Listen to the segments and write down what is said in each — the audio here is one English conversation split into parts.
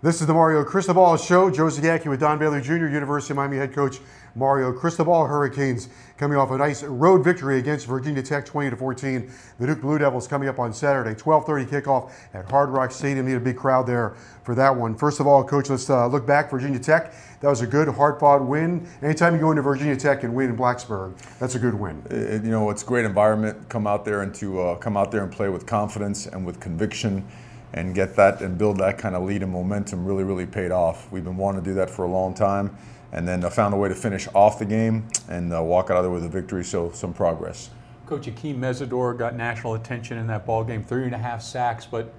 This is the Mario Cristobal Show. Joe Zygacki with Don Bailey Jr., University of Miami head coach Mario Cristobal. Hurricanes coming off a nice road victory against Virginia Tech 20-14. The Duke Blue Devils coming up on Saturday, 12:30 kickoff at Hard Rock Stadium. Need a big crowd there for that one. First of all, Coach, let's look back. Virginia Tech, that was a good, hard-fought win. Anytime you go into Virginia Tech and win in Blacksburg, that's a good win. It's a great environment. Come out there and to play with confidence and with conviction. And get that and build that kind of lead and momentum really, really paid off. We've been wanting to do that for a long time, and then found a way to finish off the game and walk out of there with a victory, so some progress. Coach, Akeem Mesidor got national attention in that ball game, 3.5 sacks, but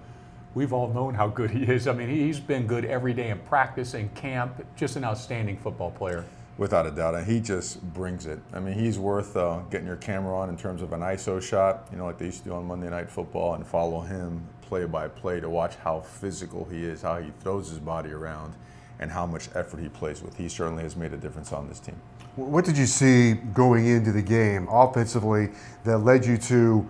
we've all known how good he is. I mean, he's been good every day in practice, in camp, just an outstanding football player. Without a doubt, and he just brings it. I mean, he's worth getting your camera on in terms of an ISO shot, like they used to do on Monday Night Football, and follow him play by play to watch how physical he is, how he throws his body around, and how much effort he plays with. He certainly has made a difference on this team. What did you see going into the game offensively that led you to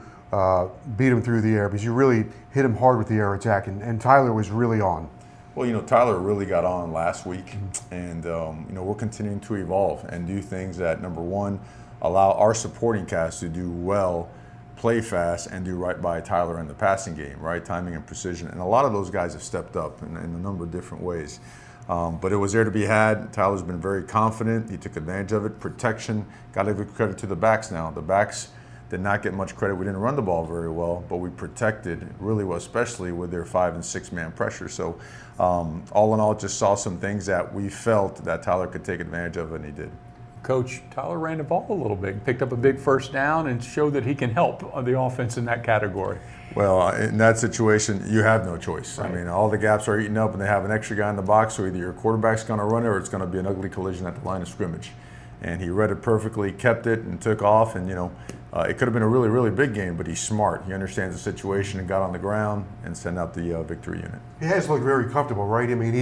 beat him through the air? Because you really hit him hard with the air attack, and Tyler was really on. Well, Tyler really got on last week, and, we're continuing to evolve and do things that, number one, allow our supporting cast to do well, play fast, and do right by Tyler in the passing game, right? Timing and precision. And a lot of those guys have stepped up in a number of different ways. But it was there to be had. Tyler's been very confident. He took advantage of it. Protection. Got to give credit to the backs now. The backs did not get much credit. We didn't run the ball very well, but we protected really well, especially with their 5- and 6-man pressure. So all in all, just saw some things that we felt that Tyler could take advantage of, and he did. Coach, Tyler ran the ball a little bit, picked up a big first down, and showed that he can help the offense in that category. Well, in that situation, you have no choice. Right. I mean, all the gaps are eaten up, and they have an extra guy in the box, so either your quarterback's going to run it or it's going to be an ugly collision at the line of scrimmage. And he read it perfectly, kept it, and took off. And, it could have been a really, really big game, but he's smart. He understands the situation and got on the ground and sent out the victory unit. He has looked very comfortable, right? I mean,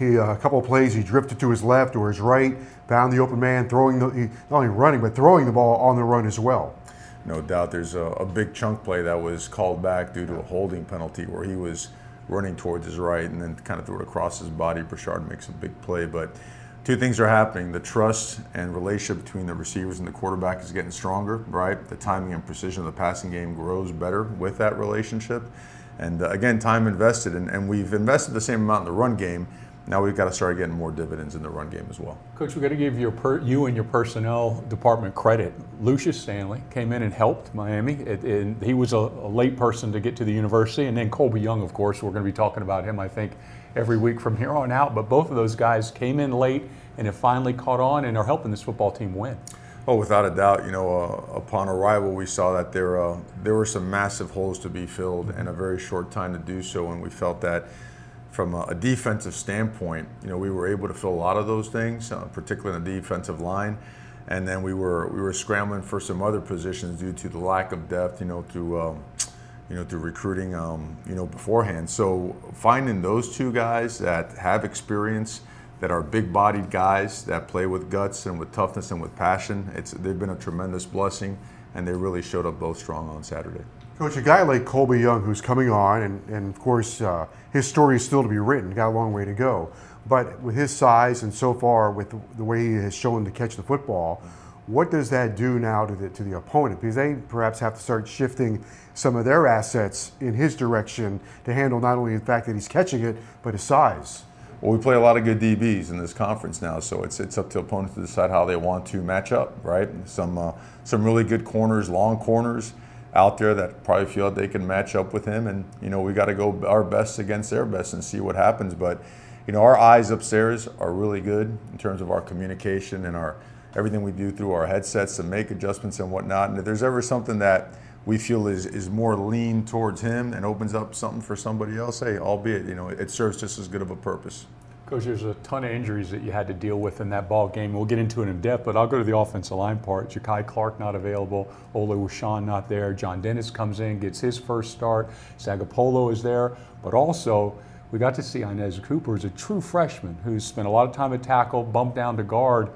a couple of plays, he drifted to his left or his right, found the open man, not only running, but throwing the ball on the run as well. No doubt. There's a big chunk play that was called back due to a holding penalty where he was running towards his right and then kind of threw it across his body. Burchard makes a big play, but two things are happening. The trust and relationship between the receivers and the quarterback is getting stronger, right? The timing and precision of the passing game grows better with that relationship. And again, time invested. And we've invested the same amount in the run game. Now we've got to start getting more dividends in the run game as well. Coach, we've got to give you and your personnel department credit. Lucius Stanley came in and helped Miami. And he was a late person to get to the university. And then Colby Young, of course, we're going to be talking about him, I think, every week from here on out, but both of those guys came in late and have finally caught on and are helping this football team win. Oh, without a doubt. Upon arrival, we saw that there were some massive holes to be filled in a very short time to do so, and we felt that from a defensive standpoint, we were able to fill a lot of those things, particularly in the defensive line, and then we were scrambling for some other positions due to the lack of depth, through recruiting, beforehand. So finding those two guys that have experience, that are big-bodied guys, that play with guts and with toughness and with passion, they've been a tremendous blessing, and they really showed up both strong on Saturday. Coach, a guy like Colby Young who's coming on, and of course, his story is still to be written, got a long way to go, but with his size and so far with the way he has shown to catch the football, what does that do now to the opponent? Because they perhaps have to start shifting some of their assets in his direction to handle not only the fact that he's catching it, but his size. Well, we play a lot of good DBs in this conference now, so it's up to opponents to decide how they want to match up, right? Some really good corners, long corners out there that probably feel that they can match up with him, and you know, we got to go our best against their best and see what happens. But you know, our eyes upstairs are really good in terms of our communication and our everything we do through our headsets to make adjustments and whatnot. And if there's ever something that we feel is more lean towards him and opens up something for somebody else, hey, albeit, you know, it serves just as good of a purpose. Coach, there's a ton of injuries that you had to deal with in that ball game. We'll get into it in depth, but I'll go to the offensive line part. Ja'Kai Clark not available. Ole Wishon not there. John Dennis comes in, gets his first start. Sagapolo is there, but also we got to see Inez Cooper is a true freshman who's spent a lot of time at tackle, bumped down to guard.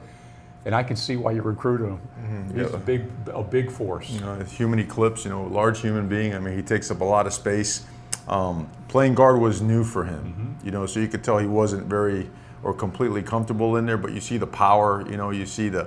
And I can see why you recruited him. Mm-hmm. He's a big force. You know, a human eclipse, you know, a large human being. I mean, he takes up a lot of space. Playing guard was new for him, you know, so you could tell he wasn't very or completely comfortable in there, but you see the power, you know, you see the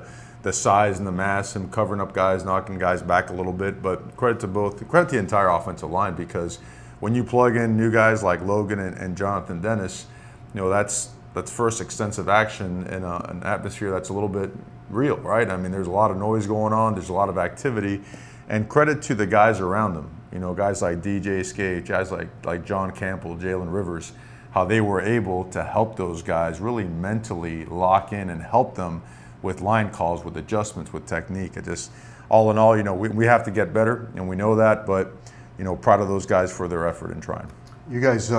size and the mass, him covering up guys, knocking guys back a little bit. But credit to both, credit to the entire offensive line, because when you plug in new guys like Logan and Jonathan Dennis, you know, that's first extensive action in an atmosphere that's a little bit real, right? I mean, there's a lot of noise going on, there's a lot of activity, and credit to the guys around them. You know, guys like DJ Skate, guys like John Campbell, Jalen Rivers, how they were able to help those guys really mentally lock in and help them with line calls, with adjustments, with technique. It just, all in all, you know, we have to get better, and we know that, but, you know, proud of those guys for their effort in trying. You guys,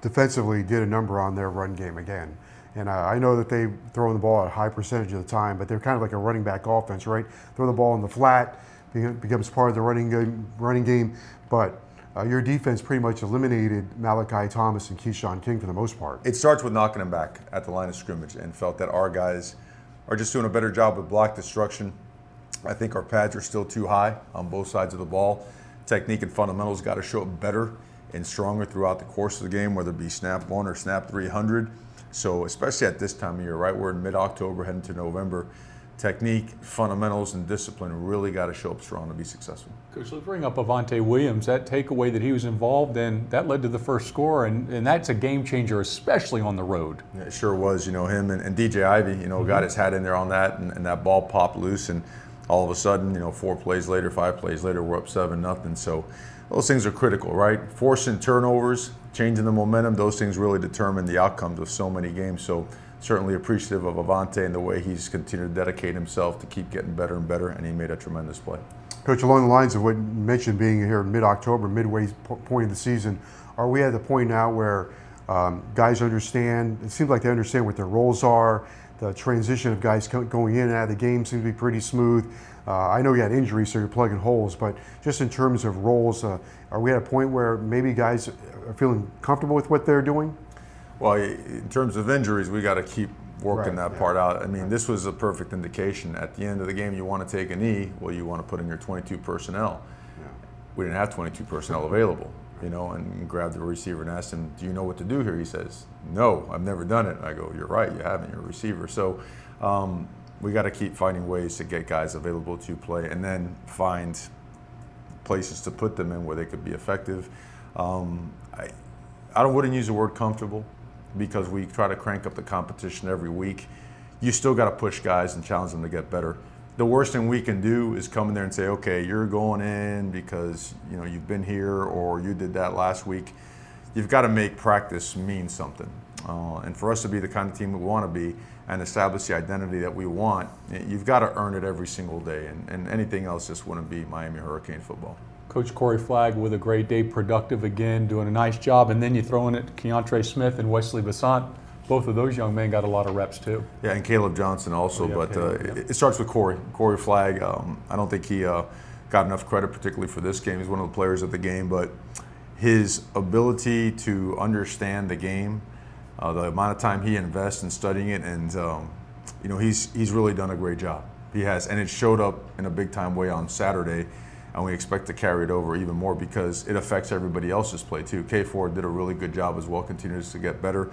defensively did a number on their run game again. And I know that they've thrown the ball at a high percentage of the time, but they're kind of like a running back offense, right? Throw the ball in the flat, becomes part of the running game. But your defense pretty much eliminated Malachi Thomas and Keyshawn King for the most part. It starts with knocking them back at the line of scrimmage, and felt that our guys are just doing a better job with block destruction. I think our pads are still too high on both sides of the ball. Technique and fundamentals got to show up better and stronger throughout the course of the game, whether it be snap 1 or snap 300. So especially at this time of year, right? We're in mid-October heading to November. Technique, fundamentals, and discipline really got to show up strong to be successful. Coach, let's bring up Avanti Williams. That takeaway that he was involved in, that led to the first score, and that's a game changer, especially on the road. Yeah, it sure was. You know, him and DJ Ivey, you know, got his hat in there on that, and that ball popped loose, and all of a sudden, you know, 5 plays later, we're up 7-0. So those things are critical, right? Forcing turnovers, changing the momentum, those things really determine the outcomes of so many games. So certainly appreciative of Avanti and the way he's continued to dedicate himself to keep getting better and better, and he made a tremendous play. Coach, along the lines of what you mentioned being here in mid-October, midway point of the season, are we at the point now where guys understand, it seems like they understand what their roles are, the transition of guys going in and out of the game seems to be pretty smooth. I know you had injuries, so you're plugging holes, but just in terms of roles, are we at a point where maybe guys are feeling comfortable with what they're doing? Well, in terms of injuries, we got to keep working that part out. I mean, this was a perfect indication. At the end of the game, you want to take a knee, well, you want to put in your 22 personnel. Yeah. We didn't have 22 personnel available. You know, and grabbed the receiver and asked him, do you know what to do here? He says, no, I've never done it. And I go, you're right, you haven't, you're a receiver. So we got to keep finding ways to get guys available to play, and then find places to put them in where they could be effective. I wouldn't use the word comfortable, because we try to crank up the competition every week. You still got to push guys and challenge them to get better. The worst thing we can do is come in there and say, okay, you're going in because, you know, you've been here or you did that last week. You've got to make practice mean something. And for us to be the kind of team we want to be and establish the identity that we want, you've got to earn it every single day. And anything else just wouldn't be Miami Hurricane football. Coach Corey Flagg with a great day, productive again, doing a nice job. And then you throw in it Keontre Smith and Wesley Bassant. Both of those young men got a lot of reps too. Yeah, and Caleb Johnson also, it starts with Corey. Corey Flagg, I don't think he got enough credit, particularly for this game. He's one of the players of the game, but his ability to understand the game, the amount of time he invests in studying it, and you know, he's really done a great job. He has, and it showed up in a big time way on Saturday, and we expect to carry it over even more because it affects everybody else's play too. K4 did a really good job as well, continues to get better.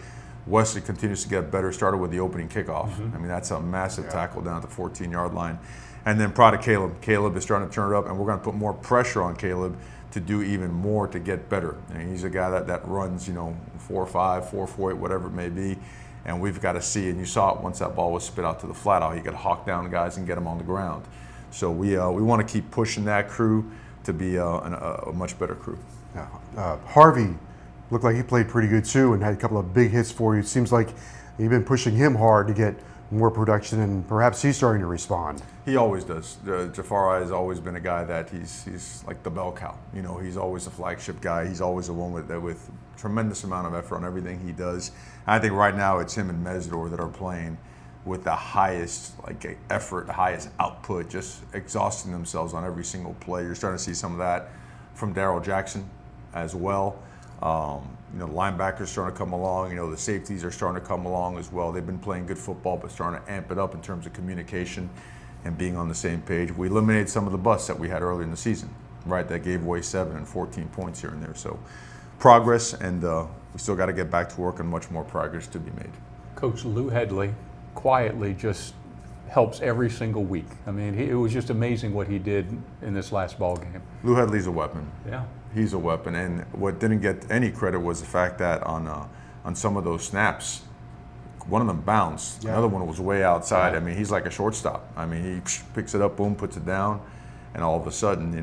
Wesley continues to get better, started with the opening kickoff. Mm-hmm. I mean, that's a massive tackle down at the 14-yard line. And then proud of Caleb. Caleb is starting to turn it up, and we're going to put more pressure on Caleb to do even more to get better. And he's a guy that runs, 4.5, 4.48, whatever it may be. And we've got to see, and you saw it once that ball was spit out to the flat out, he could hawk down guys and get them on the ground. So we want to keep pushing that crew to be a much better crew. Yeah. Harvey looked like he played pretty good too and had a couple of big hits for you. It seems like you've been pushing him hard to get more production, and perhaps he's starting to respond. He always does. Jafari has always been a guy that he's like the bell cow. He's always the flagship guy. He's always the one with tremendous amount of effort on everything he does. I think right now it's him and Mesidor that are playing with the highest effort, highest output, just exhausting themselves on every single play. You're starting to see some of that from Darrell Jackson as well. The linebackers are starting to come along. The safeties are starting to come along as well. They've been playing good football, but starting to amp it up in terms of communication and being on the same page. We eliminated some of the busts that we had earlier in the season, right? That gave away 7 and 14 points here and there. So progress, and we still got to get back to work, and much more progress to be made. Coach Lou Hedley quietly just helps every single week. I mean, it was just amazing what he did in this last ball game. Lou Hedley's a weapon. Yeah. He's a weapon, and what didn't get any credit was the fact that on some of those snaps, one of them bounced, another one was way outside. I mean, he's like a shortstop. I mean, he picks it up, boom, puts it down, and all of a sudden,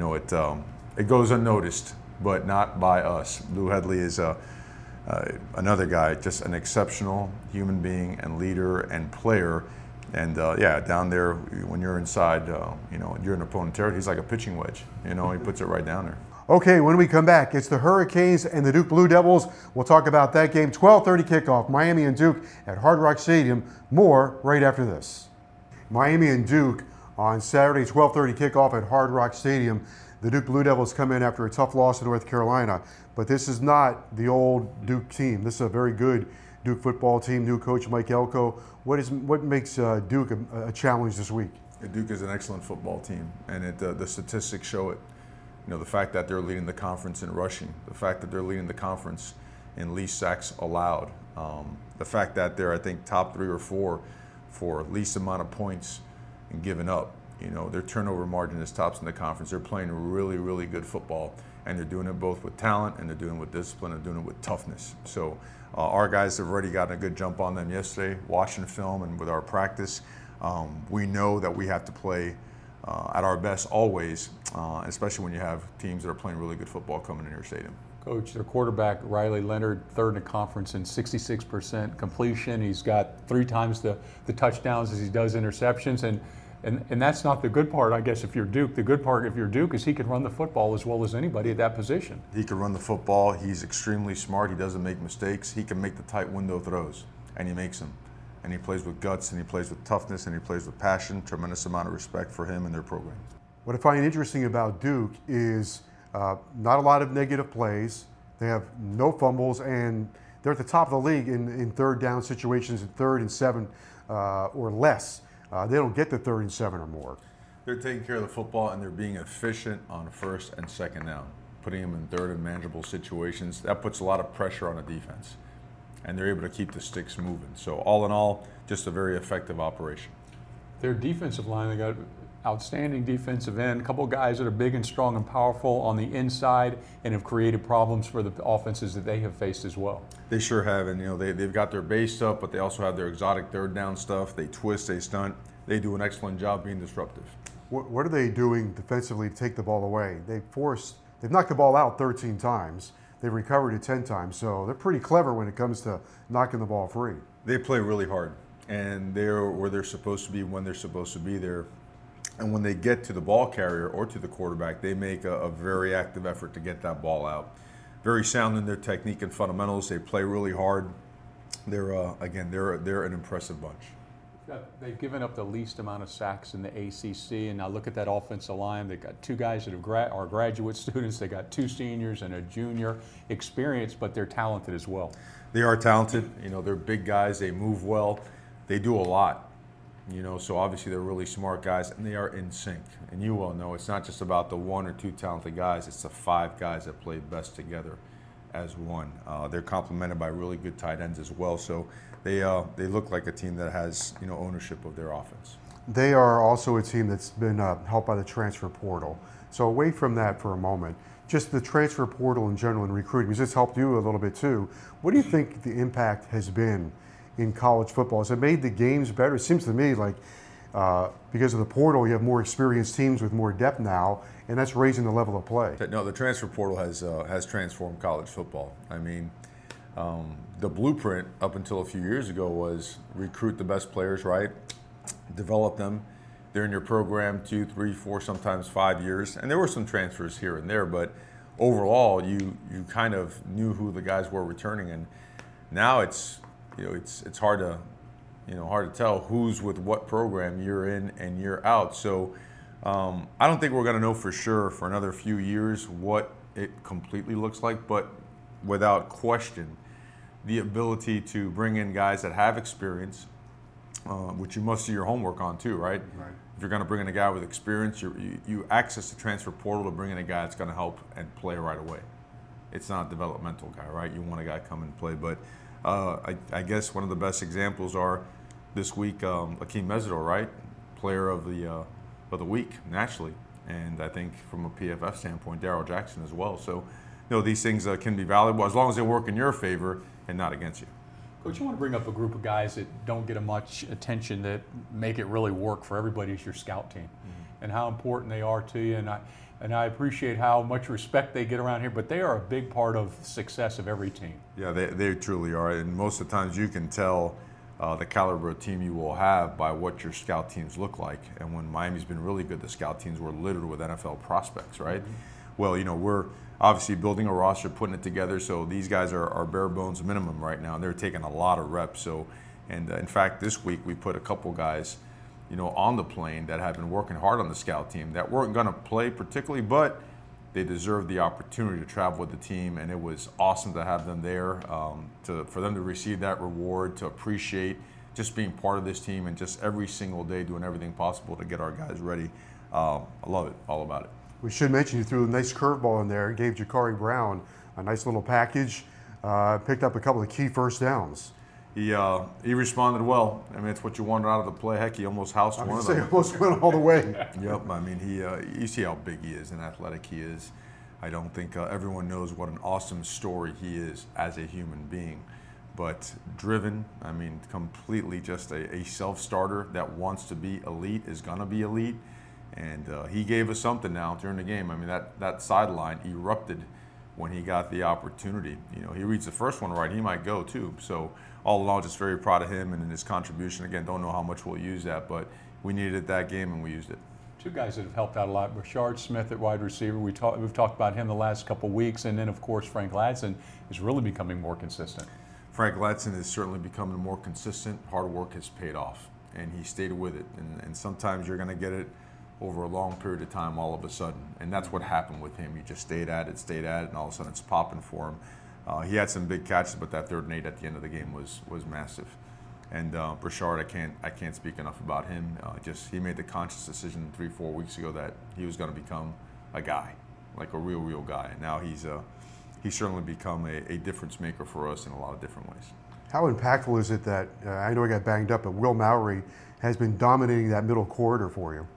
it goes unnoticed, but not by us. Lou Hedley is another guy, just an exceptional human being and leader and player. And down there, when you're inside, you're an opponent territory. He's like a pitching wedge. He puts it right down there. Okay, when we come back, it's the Hurricanes and the Duke Blue Devils. We'll talk about that game. 12:30 kickoff, Miami and Duke at Hard Rock Stadium. More right after this. Miami and Duke on Saturday, 12:30 kickoff at Hard Rock Stadium. The Duke Blue Devils come in after a tough loss to North Carolina, but this is not the old Duke team. This is a very good Duke football team, new coach Mike Elko. What makes Duke a challenge this week? Duke is an excellent football team, and the statistics show it. The fact that they're leading the conference in rushing, the fact that they're leading the conference in least sacks allowed, the fact that they're, I think, top 3 or 4 for least amount of points and given up. Their turnover margin is tops in the conference. They're playing really, really good football, and they're doing it both with talent, and they're doing it with discipline, and doing it with toughness. So our guys have already gotten a good jump on them yesterday, watching film and with our practice. We know that we have to play at our best always, especially when you have teams that are playing really good football coming into your stadium. Coach, their quarterback, Riley Leonard, third in the conference in 66% completion. He's got 3 times the touchdowns as he does interceptions. And that's not the good part, I guess, if you're Duke. The good part, if you're Duke, is he can run the football as well as anybody at that position. He can run the football. He's extremely smart. He doesn't make mistakes. He can make the tight window throws, and he makes them. And he plays with guts, and he plays with toughness, and he plays with passion. Tremendous amount of respect for him and their program. What I find interesting about Duke is not a lot of negative plays. They have no fumbles, and they're at the top of the league in third down situations, in 3rd and 7 or less. They don't get the 3rd and 7 or more. They're taking care of the football, and they're being efficient on 1st and 2nd down, putting them in 3rd and manageable situations. That puts a lot of pressure on the defense, and they're able to keep the sticks moving. So all in all, just a very effective operation. Their defensive line, they got outstanding defensive end, a couple of guys that are big and strong and powerful on the inside and have created problems for the offenses that they have faced as well. They sure have, and they've got their base stuff, but they also have their exotic 3rd down stuff. They twist, they stunt. They do an excellent job being disruptive. What are they doing defensively to take the ball away? They've knocked the ball out 13 times. They've recovered it 10 times, so they're pretty clever when it comes to knocking the ball free. They play really hard, and they're where they're supposed to be when they're supposed to be there. And when they get to the ball carrier or to the quarterback, they make a very active effort to get that ball out. Very sound in their technique and fundamentals. They play really hard. They're they're an impressive bunch. They've given up the least amount of sacks in the ACC, and now look at that offensive line. They've got 2 guys that are graduate students. They got 2 seniors and a junior, experienced, but they're talented as well. They are talented. They're big guys. They move well. They do a lot. So obviously they're really smart guys, and they are in sync. And you all know it's not just about the 1 or 2 talented guys. It's the 5 guys that play best together. as one. They're complemented by really good tight ends as well. So they look like a team that has, you know, ownership of their offense. They are also a team that's been helped by the transfer portal. So away from that for a moment, just the transfer portal in general and recruiting, because this helped you a little bit too. What do you think the impact has been in college football? Has it made the games better? It seems to me like because of the portal, you have more experienced teams with more depth now, and that's raising the level of play. No, the transfer portal has transformed college football. I mean, the blueprint up until a few years ago was recruit the best players, right? Develop them. They're in your program 2, 3, 4, sometimes 5 years. And there were some transfers here and there, but overall, you kind of knew who the guys were returning. And now it's, you know, it's hard to, you know, hard to tell who's with what program year in and year out. So I don't think we're going to know for sure for another few years what it completely looks like, but without question, the ability to bring in guys that have experience, which you must do your homework on too, right? Right. If you're going to bring in a guy with experience, you access the transfer portal to bring in a guy that's going to help and play right away. It's not a developmental guy, right? You want a guy to come and play. But I guess one of the best examples are this week, Akeem Mesidor, right? Player of the week, naturally. And I think from a PFF standpoint, Darrell Jackson as well. So, you know, these things can be valuable as long as they work in your favor and not against you. Coach, you want to bring up a group of guys that don't get much attention that make it really work for everybody as your scout team, mm-hmm. and how important they are to you. And I appreciate how much respect they get around here, but they are a big part of success of every team. Yeah, they truly are. And most of the times you can tell the caliber of team you will have by what your scout teams look like. And when Miami's been really good, the scout teams were littered with NFL prospects, right? Mm-hmm. Well, you know, we're obviously building a roster, putting it together, so these guys are bare bones minimum right now, and they're taking a lot of reps. So, and in fact, this week we put a couple guys, you know, on the plane that have been working hard on the scout team that weren't going to play particularly, but they deserved the opportunity to travel with the team, and it was awesome to have them there, for them to receive that reward, to appreciate just being part of this team and just every single day doing everything possible to get our guys ready. I love it, all about it. We should mention you threw a nice curveball in there and gave Jakari Brown a nice little package, picked up a couple of key first downs. He responded well. I mean, it's what you wanted out of the play. Heck, he almost housed one of them. He almost went all the way. Yep, I mean, you see how big he is and athletic he is. I don't think everyone knows what an awesome story he is as a human being. But driven, I mean, completely just a self-starter that wants to be elite, is going to be elite. And he gave us something now during the game. I mean, that sideline erupted when he got the opportunity. You know, he reads the first one right, he might go too. So all in all, just very proud of him and his contribution. Again, don't know how much we'll use that, but we needed it that game and we used it. Two guys that have helped out a lot, Rashad Smith at wide receiver. We've talked about him the last couple of weeks. And then, of course, Frank Ladson is really becoming more consistent. Frank Ladson is certainly becoming more consistent. Hard work has paid off, and he stayed with it. And sometimes you're going to get it over a long period of time all of a sudden. And that's what happened with him. He just stayed at it, and all of a sudden it's popping for him. He had some big catches, but that 3rd and 8 at the end of the game was massive. And Burchard, I can't speak enough about him. He made the conscious decision 3-4 weeks ago that he was gonna become a guy, like a real guy. And now he's certainly become a difference maker for us in a lot of different ways. How impactful is it that, I know he got banged up, but Will Mallory has been dominating that middle corridor for you?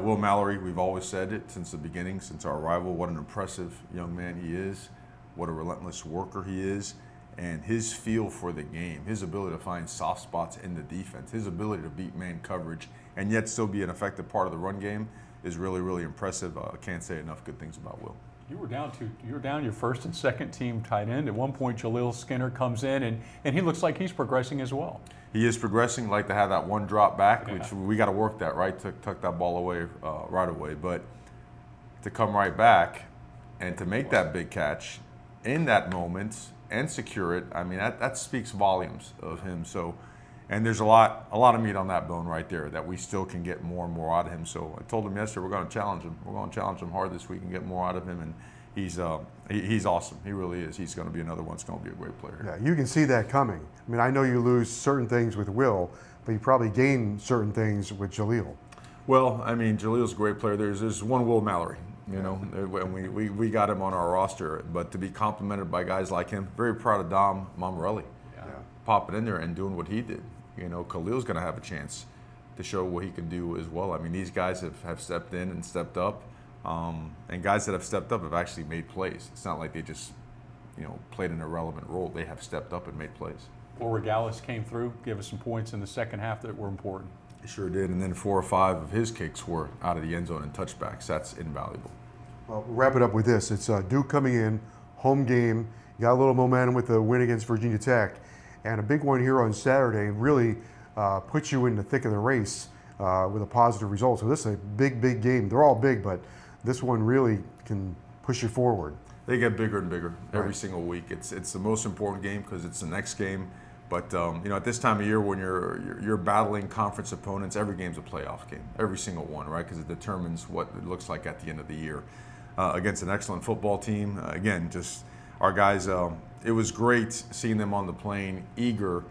Will Mallory, we've always said it since the beginning, since our arrival, what an impressive young man he is, what a relentless worker he is, and his feel for the game, his ability to find soft spots in the defense, his ability to beat man coverage, and yet still be an effective part of the run game is really, really impressive. I can't say enough good things about Will. You were down your first and second team tight end. At one point, Jaleel Skinner comes in, and he looks like he's progressing as well. He is progressing. Like to have that one drop back, yeah. Which we got to work that, right? Tuck that ball away right away. But to come right back and to make that big catch in that moment and secure it, I mean, that speaks volumes of him. So, and there's a lot of meat on that bone right there that we still can get more and more out of him. So I told him yesterday we're going to challenge him. We're going to challenge him hard this week and get more out of him. And he's awesome. He really is. He's going to be another one. He's going to be a great player. Yeah, you can see that coming. I mean, I know you lose certain things with Will, but you probably gain certain things with Jaleel. Well, I mean, Jaleel's a great player. There's one Will Mallory. You know, we got him on our roster, but to be complimented by guys like him, very proud of Dom Mamorelli popping in there and doing what he did. You know, Khalil's going to have a chance to show what he can do as well. I mean, these guys have stepped in and stepped up, and guys that have stepped up have actually made plays. It's not like they just, you know, played an irrelevant role. They have stepped up and made plays. Origales came through, gave us some points in the second half that were important. He sure did, and then 4 or 5 of his kicks were out of the end zone and touchbacks. That's invaluable. Well, we'll wrap it up with this. It's Duke coming in, home game. You got a little momentum with the win against Virginia Tech, and a big one here on Saturday really puts you in the thick of the race with a positive result. So this is a big, big game. They're all big, but this one really can push you forward. They get bigger and bigger every single week. It's the most important game because it's the next game. But you know, at this time of year, when you're battling conference opponents, every game's a playoff game, every single one, right? Because it determines what it looks like at the end of the year against an excellent football team. Again, just our guys. It was great seeing them on the plane, eager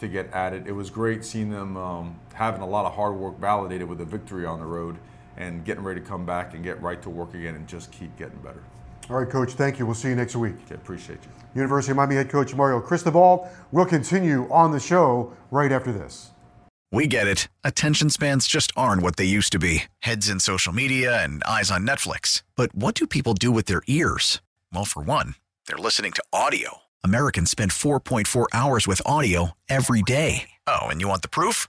to get at it. It was great seeing them having a lot of hard work validated with a victory on the road and getting ready to come back and get right to work again and just keep getting better. All right, Coach, thank you. We'll see you next week. Okay, appreciate you. University of Miami head coach Mario Cristobal will continue on the show right after this. We get it. Attention spans just aren't what they used to be. Heads in social media and eyes on Netflix. But what do people do with their ears? Well, for one, they're listening to audio. Americans spend 4.4 hours with audio every day. Oh, and you want the proof?